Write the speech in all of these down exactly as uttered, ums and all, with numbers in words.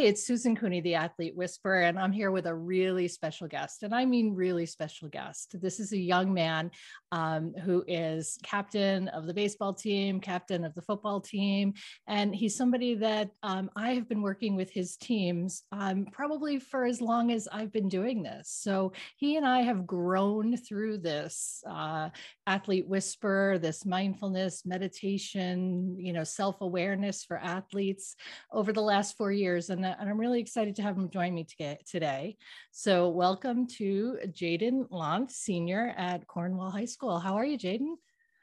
Hey, it's Susan Cooney, the Athlete Whisperer, and I'm here with a really special guest, and I mean really special guest. This is a young man um, who is captain of the baseball team, captain of the football team, and he's somebody that um, I have been working with his teams um, probably for as long as I've been doing this. So he and I have grown through this uh, Athlete Whisperer, this mindfulness, meditation, you know, self-awareness for athletes over the last four years. And I'm really excited to have him join me today. So welcome to Jayden Lont, senior at Cornwall High School. How are you, Jayden?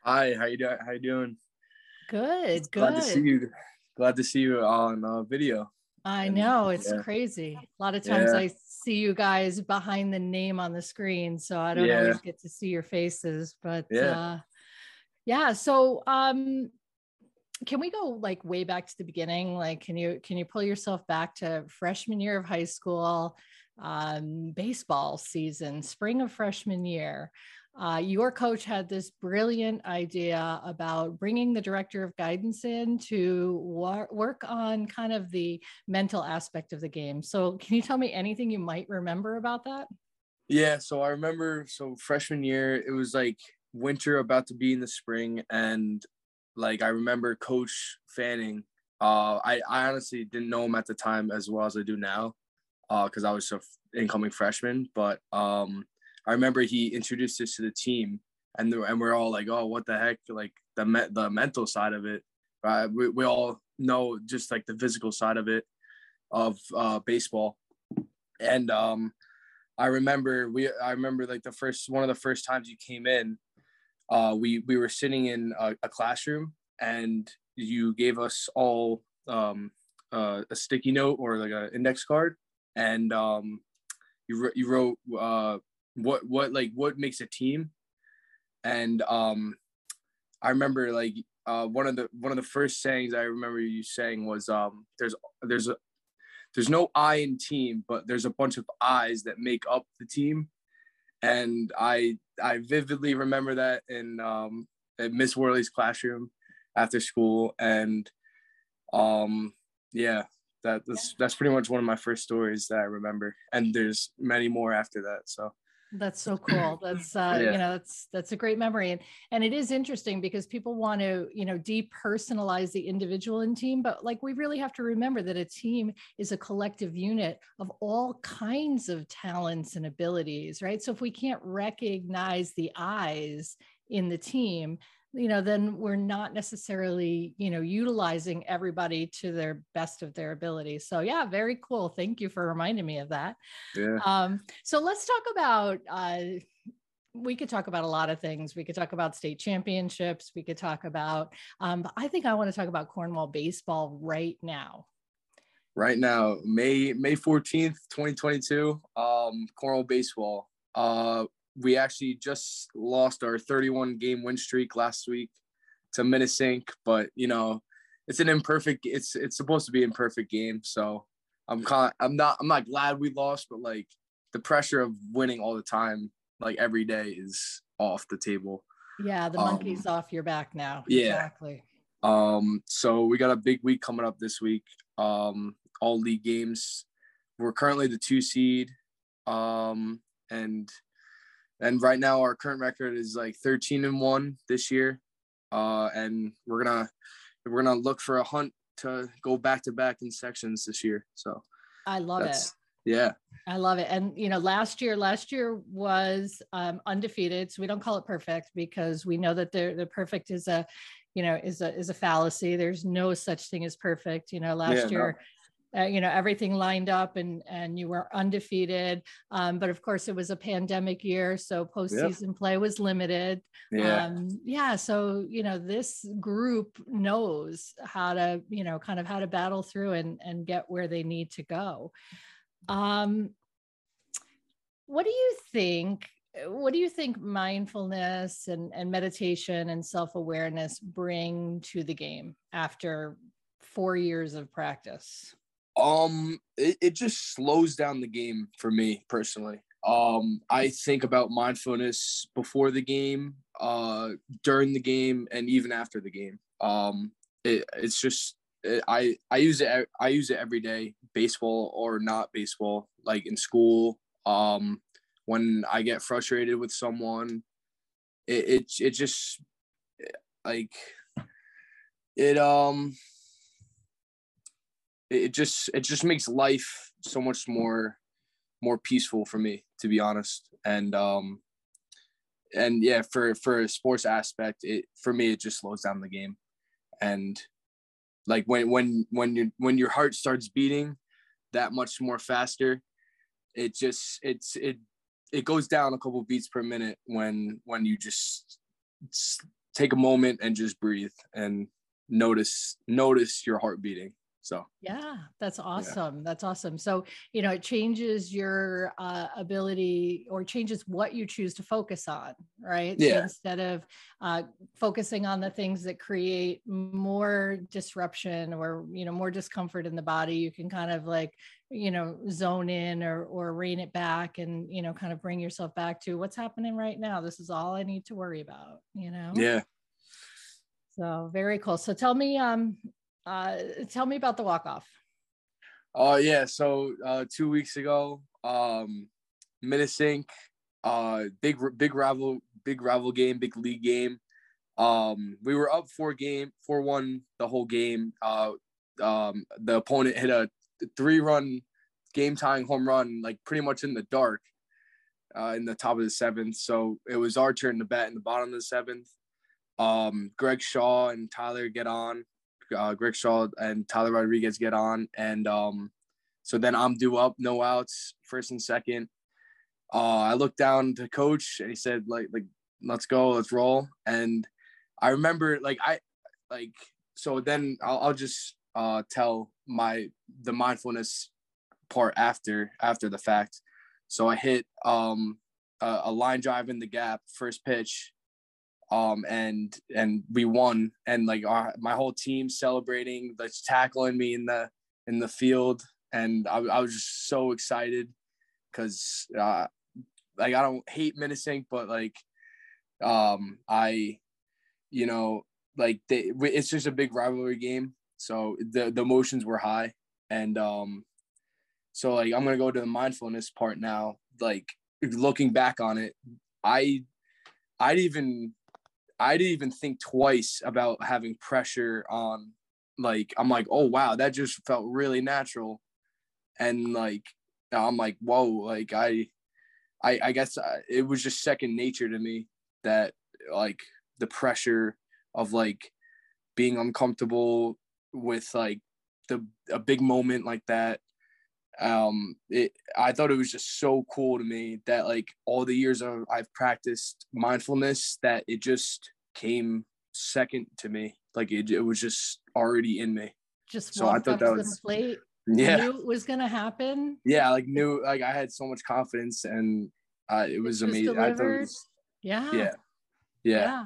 Hi, how you doing? How you doing? Good, good. Glad to see you. Glad to see you all in uh, video. I know, it's yeah. crazy. A lot of times yeah. I see you guys behind the name on the screen, so I don't yeah. always get to see your faces. But yeah, uh, yeah. So. Um, Can we go like way back to the beginning? Like, can you, can you pull yourself back to freshman year of high school, um, baseball season, spring of freshman year? Uh, your coach had this brilliant idea about bringing the director of guidance in to wor- work on kind of the mental aspect of the game. So can you tell me anything you might remember about that? Yeah. So I remember, so freshman year, it was like winter about to be in the spring, and like, I remember Coach Fanning, uh, I, I honestly didn't know him at the time as well as I do now, because uh, I was an incoming freshman. But um, I remember he introduced us to the team, and the, and we're all like, oh, what the heck? Like, the me- the mental side of it, right? We, we all know just, like, the physical side of it, of uh, baseball. And um, I remember, we I remember, like, the first one of the first times you came in, Uh, we, we were sitting in a, a classroom, and you gave us all um, uh, a sticky note or like an index card. And um, you, you wrote uh, what, what, like what makes a team. And um, I remember like uh, one of the, one of the first sayings I remember you saying was um, there's, there's a, there's no I in team, but there's a bunch of I's that make up the team. And I, I vividly remember that in um, at Miss Worley's classroom after school. And um, yeah, that, that's, that's pretty much one of my first stories that I remember. And there's many more after that. So that's so cool. That's, uh, yeah. you know, that's, that's a great memory. And, and it is interesting because people want to, you know, depersonalize the individual and team, but like, we really have to remember that a team is a collective unit of all kinds of talents and abilities, right? So if we can't recognize the eyes in the team, you know, then we're not necessarily, you know, utilizing everybody to their best of their ability. So yeah, very cool. Thank you for reminding me of that. Yeah. Um, so let's talk about, uh, we could talk about a lot of things. We could talk about state championships. We could talk about, um, but I think I want to talk about Cornwall baseball right now. Right now, May, May fourteenth, twenty twenty-two, um, Cornwall baseball, uh, we actually just lost our thirty-one game win streak last week to Minisink, but you know, it's an imperfect. It's it's supposed to be an imperfect game, so I'm kind. I'm not. I'm not glad we lost, but like the pressure of winning all the time, like every day, is off the table. Yeah, the monkey's um, off your back now. Yeah, exactly. Um, so we got a big week coming up this week. Um, all league games. We're currently the two seed, um, and. And right now, our current record is like thirteen and one this year, uh, and we're gonna we're gonna look for a hunt to go back to back in sections this year. So I love it. Yeah, I love it. And you know, last year last year was um, undefeated, so we don't call it perfect because we know that the the perfect is a you know is a is a fallacy. There's no such thing as perfect. You know, last yeah, year. No. Uh, you know, everything lined up and, and you were undefeated. Um, but of course it was a pandemic year. So postseason yeah. play was limited. Yeah. Um, yeah. So, you know, this group knows how to, you know, kind of how to battle through and, and get where they need to go. Um, what do you think, what do you think mindfulness and, and meditation and self-awareness bring to the game after four years of practice? Um, it, it just slows down the game for me personally. Um, I think about mindfulness before the game, uh, during the game, and even after the game. Um, it, it's just it, I I use it I use it every day, baseball or not baseball, like in school. Um, when I get frustrated with someone, it it, it just like it um it just it just makes life so much more more peaceful for me, to be honest. And um and yeah, for for a sports aspect, it for me it just slows down the game. And like when when when you when your heart starts beating that much more faster, it just it's it it goes down a couple beats per minute when when you just take a moment and just breathe and notice notice your heart beating. So yeah, that's awesome. Yeah. That's awesome. So, you know, it changes your uh, ability, or changes what you choose to focus on, right? Yeah. So instead of uh, focusing on the things that create more disruption or, you know, more discomfort in the body, you can kind of like, you know, zone in or, or rein it back and, you know, kind of bring yourself back to what's happening right now. This is all I need to worry about, you know? Yeah. So very cool. So tell me, um, Uh, tell me about the walk-off. Oh, uh, yeah. So uh, two weeks ago, um, Minisink, uh, big, big rival, big rival game, big league game. Um, we were up four game, four, one, the whole game. Uh, um, the opponent hit a three run game tying home run, like pretty much in the dark, uh, in the top of the seventh. So it was our turn to bat in the bottom of the seventh. Um, Greg Shaw and Tyler get on. Uh, Greg Shaw and Tyler Rodriguez get on, and um, so then I'm due up, no outs, first and second. Uh, I looked down to coach, and he said, "Like, like, let's go, let's roll." And I remember, like, I, like, so then I'll, I'll just uh, tell my the mindfulness part after after the fact. So I hit um, a, a line drive in the gap, first pitch. Um, and, and we won, and like our, my whole team celebrating, like tackling me in the, in the field. And I, I was just so excited because, uh, like, I don't hate Minisink, but like, um, I, you know, like they, it's just a big rivalry game. So the, the emotions were high. And, um, so like, I'm going to go to the mindfulness part now. Like looking back on it, I, I'd even, I didn't even think twice about having pressure on, like, I'm like, oh, wow, that just felt really natural. And like, I'm like, whoa, like I, I, I guess I, it was just second nature to me that like the pressure of like being uncomfortable with like the, a big moment like that. Um, it, I thought it was just so cool to me that like all the years of, I've practiced mindfulness, that it just came second to me. Like it, it was just already in me. Just so I thought that was, plate, yeah, knew it was going to happen. Yeah. Like knew, like I had so much confidence, and uh, it was amazing. I thought it was, yeah. Yeah. Yeah. Yeah.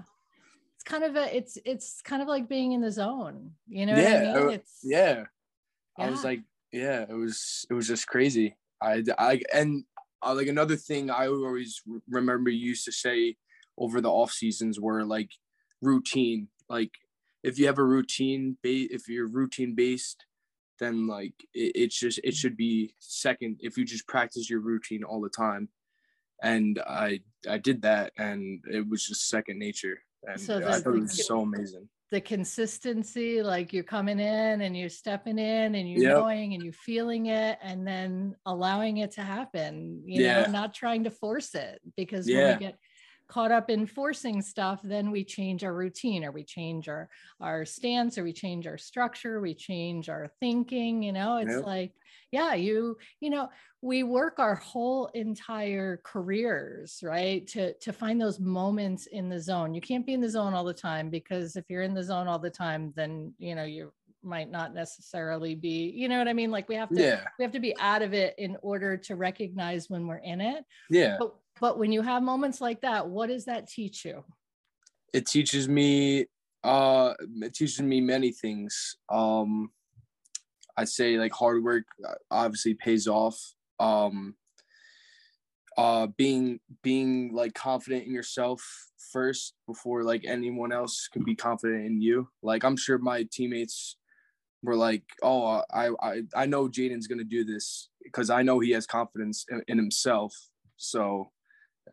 It's kind of a, it's, it's kind of like being in the zone, you know? Yeah. What I mean? It's, yeah. I was like, yeah, it was it was just crazy. I, I and uh, like another thing I always remember you used to say over the off seasons were like routine. Like if you have a routine, ba- if you're routine based, then like it, it's just it should be second if you just practice your routine all the time. And I I did that, and it was just second nature, and so I thought it was so amazing. The consistency, like you're coming in and you're stepping in and you're yep. knowing and you're feeling it, and then allowing it to happen, you yeah. know, not trying to force it, because yeah. when we get caught up in forcing stuff, then we change our routine, or we change our, our stance, or we change our structure, we change our thinking, you know, it's yep. like, yeah, you, you know, we work our whole entire careers, right? To, to find those moments in the zone. You can't be in the zone all the time, because if you're in the zone all the time, then, you know, you might not necessarily be, you know what I mean? Like we have to, yeah. we have to be out of it in order to recognize when we're in it. Yeah. But, But when you have moments like that, what does that teach you? It teaches me, uh, it teaches me many things. Um, I'd say like hard work obviously pays off. Um, uh, being, being like confident in yourself first before like anyone else could be confident in you. Like I'm sure my teammates were like, oh, I I, I know Jayden's going to do this because I know he has confidence in, in himself. So,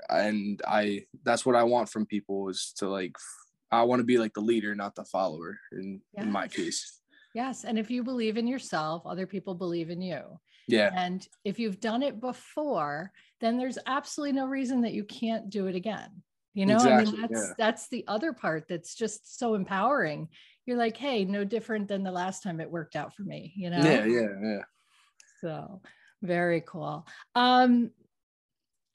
and I, that's what I want from people, is to like, I want to be like the leader, not the follower in, yes. in my case. Yes. And if you believe in yourself, other people believe in you. Yeah. And if you've done it before, then there's absolutely no reason that you can't do it again. You know, exactly. I mean, that's, yeah. that's the other part that's just so empowering. You're like, hey, no different than the last time it worked out for me, you know? Yeah, yeah, yeah. So very cool. Um,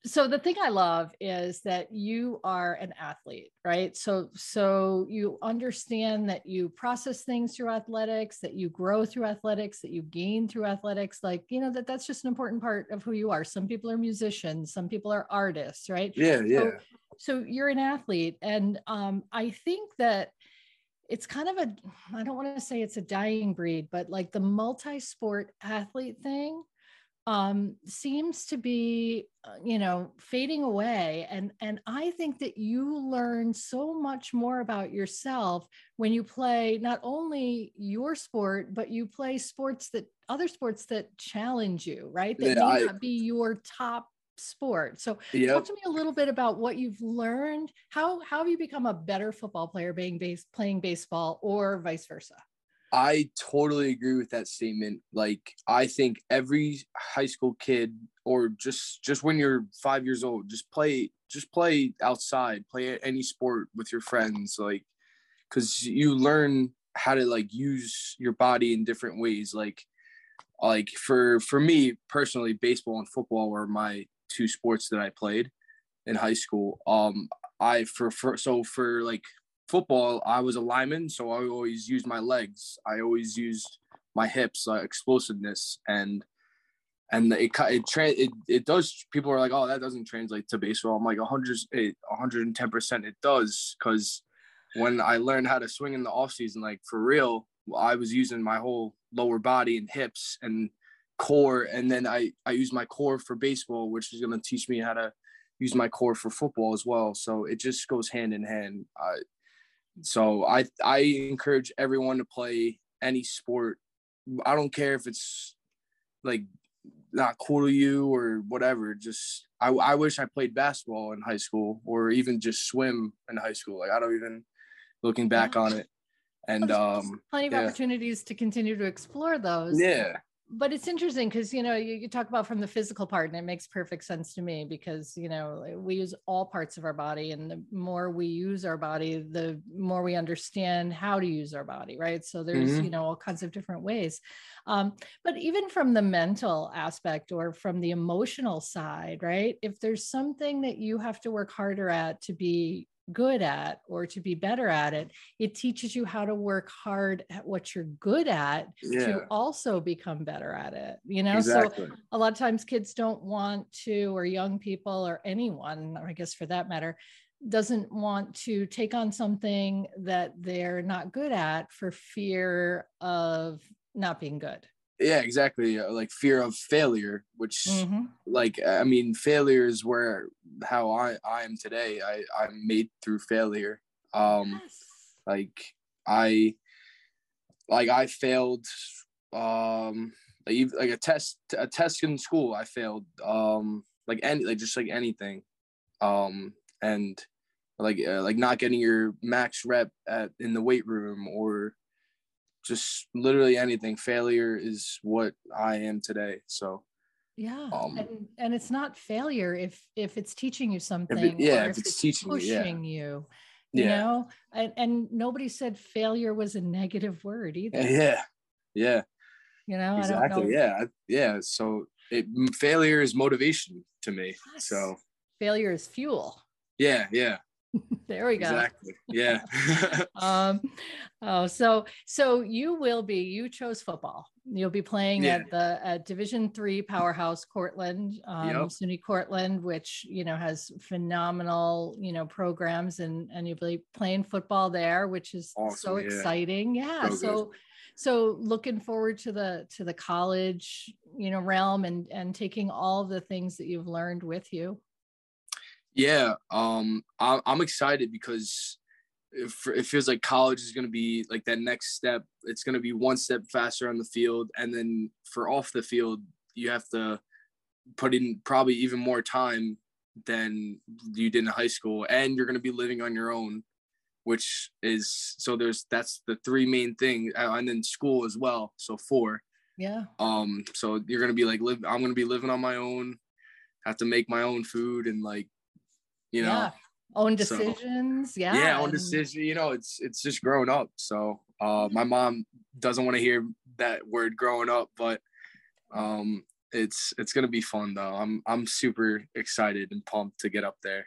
So the thing I love is that you are an athlete, right? So, so you understand that you process things through athletics, that you grow through athletics, that you gain through athletics. Like, you know, that that's just an important part of who you are. Some people are musicians, some people are artists, right? Yeah, yeah. So, so you're an athlete. And um, I think that it's kind of a, I don't want to say it's a dying breed, but like the multi-sport athlete thing um, seems to be, you know, fading away. And, and I think that you learn so much more about yourself when you play not only your sport, but you play sports that other sports that challenge you, right? That yeah, may I, not be your top sport. So yep. talk to me a little bit about what you've learned. How, how have you become a better football player being base, playing baseball or vice versa? I totally agree with that statement. Like, I think every high school kid, or just, just when you're five years old, just play, just play outside, play any sport with your friends. Like, cause you learn how to like use your body in different ways. Like, like for, for me personally, baseball and football were my two sports that I played in high school. Um, I, for, for, so for like, football, I was a lineman, so I always used my legs. I always used my hips, uh, explosiveness, and and it it, tra- it it does. People are like, "Oh, that doesn't translate to baseball." I'm like, a hundred, a hundred and ten percent, it does. Because when I learned how to swing in the off season, like for real, I was using my whole lower body and hips and core, and then I I used my core for baseball, which is going to teach me how to use my core for football as well. So it just goes hand in hand. I, So I I encourage everyone to play any sport. I don't care if it's like not cool to you or whatever. Just I I wish I played basketball in high school, or even just swim in high school. Like, I don't even, looking back on it. And well, um plenty of yeah. opportunities to continue to explore those. Yeah. But it's interesting because, you know, you, you talk about from the physical part, and it makes perfect sense to me because, you know, we use all parts of our body, and the more we use our body, the more we understand how to use our body, right? So there's, mm-hmm. you know, all kinds of different ways. Um, but even from the mental aspect or from the emotional side, right? If there's something that you have to work harder at to be good at or to be better at it, it teaches you how to work hard at what you're good at yeah. to also become better at it, you know? Exactly. So a lot of times kids don't want to, or young people or anyone, or I guess for that matter, doesn't want to take on something that they're not good at for fear of not being good. Yeah, exactly. Like fear of failure, which mm-hmm. like, I mean, failure is where, how I, I am today. I, I'm made through failure. Um, yes. Like I, like I failed, um, like, like a test, a test in school. I failed, um, like any, like just like anything. Um, and like, uh, like not getting your max rep at, in the weight room, or just literally anything. Failure is what I am today. So yeah. Um, and, and it's not failure if, if it's teaching you something, if it, yeah, or if, if it's, it's teaching pushing you, yeah. you, you yeah. know, and, and nobody said failure was a negative word either. Yeah. Yeah. You know, exactly. I don't know. Yeah. Yeah. So it, failure is motivation to me. Yes. So failure is fuel. Yeah. Yeah. There we go. Exactly. Yeah. um, oh, so so you will be. You chose football. You'll be playing yeah. at the at Division three powerhouse Cortland, um, yep. SUNY Cortland, which you know has phenomenal you know programs, and and you'll be playing football there, which is awesome, so yeah. exciting. Yeah. So so, so looking forward to the to the college you know realm, and and taking all the things that you've learned with you. Yeah, um, I, I'm excited because it feels like college is going to be like that next step. It's going to be one step faster on the field. And then for off the field, you have to put in probably even more time than you did in high school. And you're going to be living on your own, which is, so there's, that's the three main things. And then school as well. So four. Yeah. Um, so you're going to be like, live, I'm going to be living on my own, have to make my own food and like, you know, yeah. Own decisions. So, yeah. Yeah. Own decisions. You know, it's, it's just growing up. So uh, my mom doesn't want to hear that word growing up, but um, it's, it's going to be fun though. I'm, I'm super excited and pumped to get up there.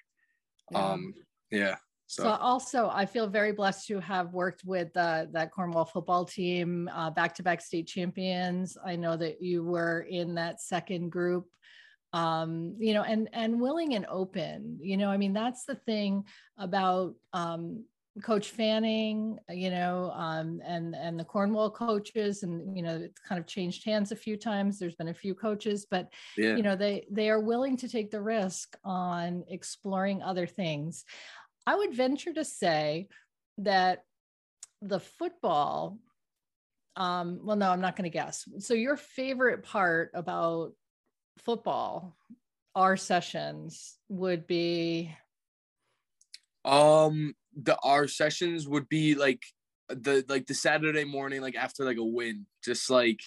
Yeah. Um, yeah. So. so also, I feel very blessed to have worked with uh, that Cornwall football team, uh, back-to-back state champions. I know that you were in that second group, um, you know, and and willing and open. You know, I mean, that's the thing about um, Coach Fanning, you know, um, and and the Cornwall coaches, and you know, it's kind of changed hands a few times. There's been a few coaches, but yeah. you know, they they are willing to take the risk on exploring other things. I would venture to say that the football, um, well, no, I'm not going to guess. So your favorite part about football, our sessions would be? Um, the, our sessions would be like the, like the Saturday morning, like after like a win, just like,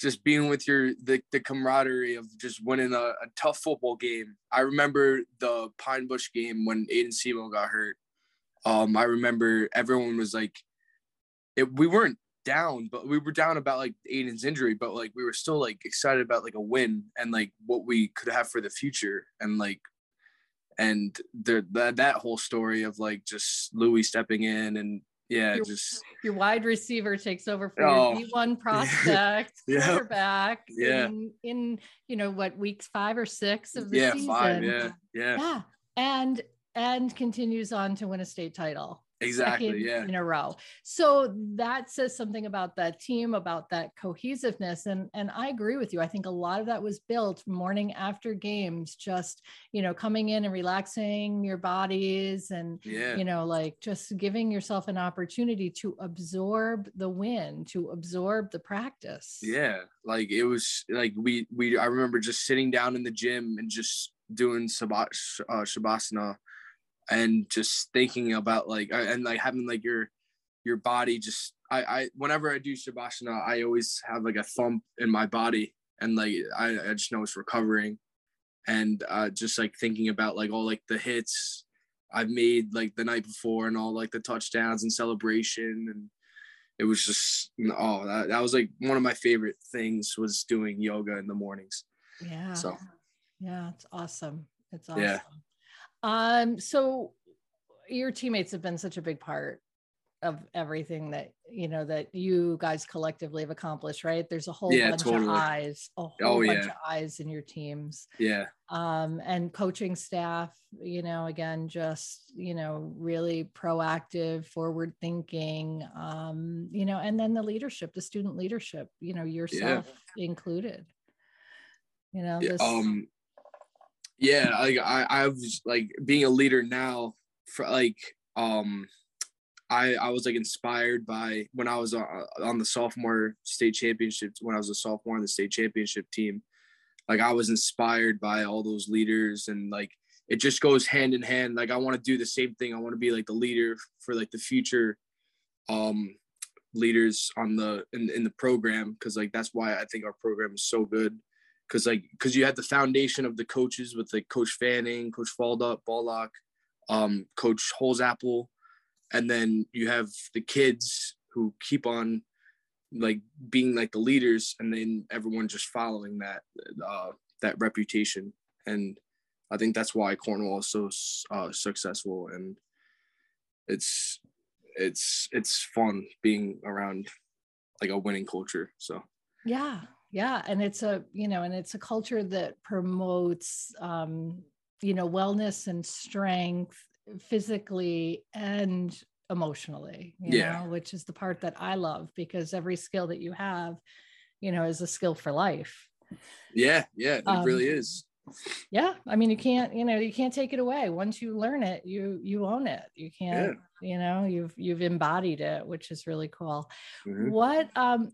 just being with your, the, the camaraderie of just winning a, a tough football game. I remember the Pine Bush game when Aiden Sebo got hurt. Um, I remember everyone was like, it, we weren't down, but we were down about like Aiden's injury, but like, we were still like excited about like a win and like what we could have for the future. And like, and there, that, that whole story of like just Louis stepping in and, yeah, your, just your wide receiver takes over for oh, your D one prospect yeah, quarterback. Yeah, in, in you know what, weeks five or six of the yeah, season. Five, yeah, yeah, yeah, and and continues on to win a state title. Exactly, yeah, in a row. So that says something about that team, about that cohesiveness, and and I agree with you. I think a lot of that was built morning after games, just you know coming in and relaxing your bodies, and yeah. you know like just giving yourself an opportunity to absorb the win, to absorb the practice. Yeah, like it was like we we I remember just sitting down in the gym and just doing Shabbat, uh, Shavasana. And just thinking about like, and like having like your, your body just, I, I, whenever I do Shavasana, I always have like a thump in my body and like, I, I just know it's recovering. And uh, just like thinking about like all like the hits I've made like the night before and all like the touchdowns and celebration. And it was just, oh, that, that was like one of my favorite things was doing yoga in the mornings. Yeah. So. Yeah. It's awesome. It's awesome. Yeah. Um, so your teammates have been such a big part of everything that, you know, that you guys collectively have accomplished, right? There's a whole yeah, bunch totally. of eyes, a whole oh, bunch yeah. of eyes in your teams. Yeah. Um, and coaching staff, you know, again, just, you know, really proactive, forward thinking, um, you know, and then the leadership, the student leadership, you know, yourself yeah. included, you know, this, um, yeah, like I, I was like being a leader now for like, um, I, I was like inspired by when I was uh, on the sophomore state championships, when I was a sophomore on the state championship team, like I was inspired by all those leaders and like, it just goes hand in hand. Like I want to do the same thing. I want to be like the leader for like the future, um, leaders on the, in, in the program. Cause like, that's why I think our program is so good. Cause like, cause you had the foundation of the coaches with like Coach Fanning, Coach Faldup, Ballock, um, Coach Holzapple. And then you have the kids who keep on like being like the leaders and then everyone just following that, uh, that reputation. And I think that's why Cornwall is so uh, successful and it's, it's, it's fun being around like a winning culture. So, yeah. Yeah. And it's a, you know, and it's a culture that promotes, um, you know, wellness and strength physically and emotionally, you yeah. know, which is the part that I love because every skill that you have, you know, is a skill for life. Yeah. Yeah. It um, really is. Yeah. I mean, you can't, you know, you can't take it away. Once you learn it, you, you own it. You can't, you know, you've, you've embodied it, which is really cool. Mm-hmm. What, um,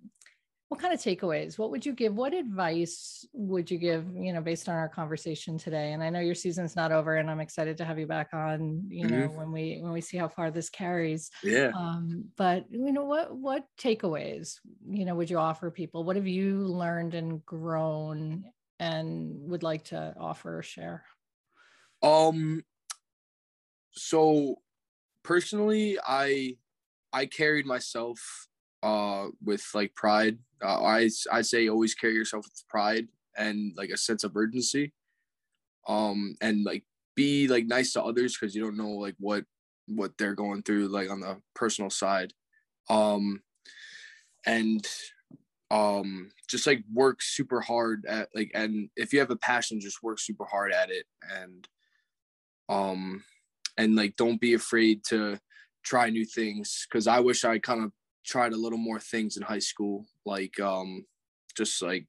what kind of takeaways, what would you give? What advice would you give, you know, based on our conversation today? And I know your season's not over and I'm excited to have you back on, you mm-hmm. know, when we, when we see how far this carries. Yeah. Um, but you know, what, what takeaways, you know, would you offer people? What have you learned and grown and would like to offer or share? Um, so personally, I, I carried myself Uh, with like pride. Uh, I, I say always carry yourself with pride and like a sense of urgency, um, and like be like nice to others because you don't know like what what they're going through like on the personal side, um, and um, just like work super hard at like, and if you have a passion, just work super hard at it, and um, and like don't be afraid to try new things because I wish I kind of tried a little more things in high school, like um just like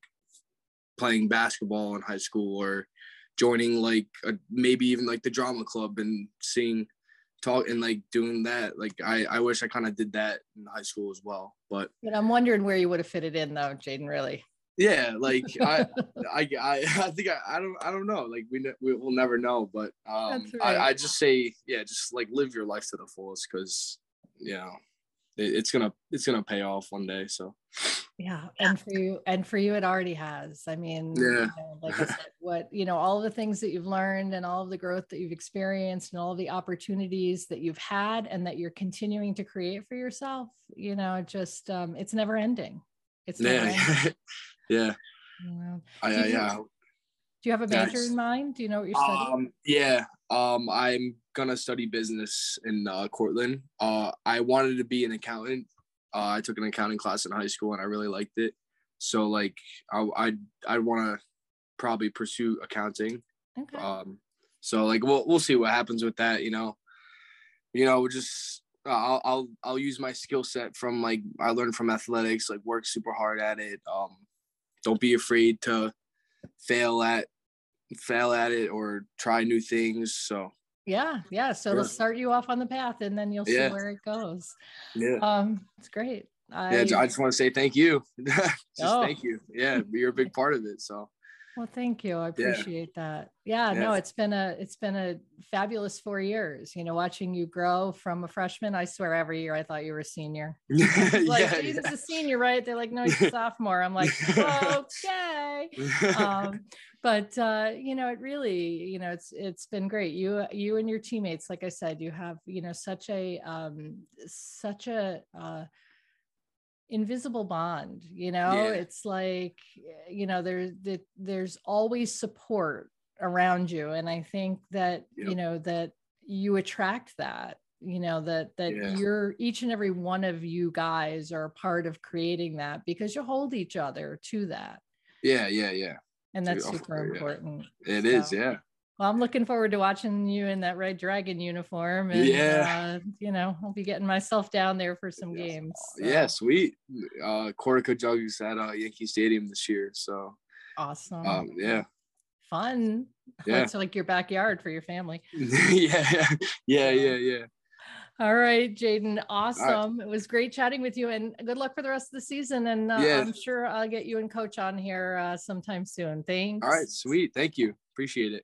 playing basketball in high school or joining like a, maybe even like the drama club and seeing talk and like doing that. Like I I wish I kind of did that in high school as well, but but I'm wondering where you would have fitted in though, Jayden, really. Yeah, like I, I I I think I I don't I don't know, like we we will never know, but um right. I I just say yeah, just like live your life to the fullest because you know it's gonna it's gonna pay off one day. So yeah, and for you and for you it already has. I mean, yeah. You know, like I said, what you know, all of the things that you've learned and all of the growth that you've experienced and all of the opportunities that you've had and that you're continuing to create for yourself, you know, just um it's never ending. It's never yeah. ending. Yeah. Wow. I, do you, I, yeah. Do you have a major yeah, in mind? Do you know what you're studying? Um, yeah. Um, I'm gonna study business in uh, Cortland. Uh, I wanted to be an accountant. Uh, I took an accounting class in high school and I really liked it. So like, I I'd, I'd want to probably pursue accounting. Okay. Um, so like, we'll we'll see what happens with that. You know, you know, just uh, I'll I'll I'll use my skill set from like I learned from athletics. Like work super hard at it. Um, don't be afraid to fail at. fail at it or try new things. So yeah yeah so yeah. They'll start you off on the path and then you'll see yeah. where it goes. Yeah um it's great. I, yeah, I just want to say thank you. just oh. Thank you. Yeah, you're a big part of it, so well thank you, I appreciate yeah. that. yeah, yeah no it's been a it's been a fabulous four years, you know, watching you grow from a freshman. I swear every year I thought you were a senior. Like Jayden's yeah, yeah. a senior, right? They're like, no, he's a sophomore. I'm like okay. um But, uh, you know, it really, you know, it's, it's been great. You, you and your teammates, like I said, you have, you know, such a, um, such a, uh, invisible bond, you know, yeah. it's like, you know, there, there, there's always support around you. And I think that, yep. you know, that you attract that, you know, that, that yeah. you're each and every one of you guys are a part of creating that because you hold each other to that. Yeah. Yeah. Yeah. And that's super important. Yeah. It so, is, yeah. Well, I'm looking forward to watching you in that Red Dragon uniform. And, yeah. Uh, you know, I'll be getting myself down there for some yes. games. So. Yeah, sweet. Uh, Cortica Juggies at uh, Yankee Stadium this year. So awesome. Um, yeah. Fun. Yeah. It's like your backyard for your family. yeah. Yeah. Yeah. Yeah. All right, Jayden. Awesome. Right. It was great chatting with you and good luck for the rest of the season. And uh, yeah. I'm sure I'll get you and Coach on here uh, sometime soon. Thanks. All right. Sweet. Thank you. Appreciate it.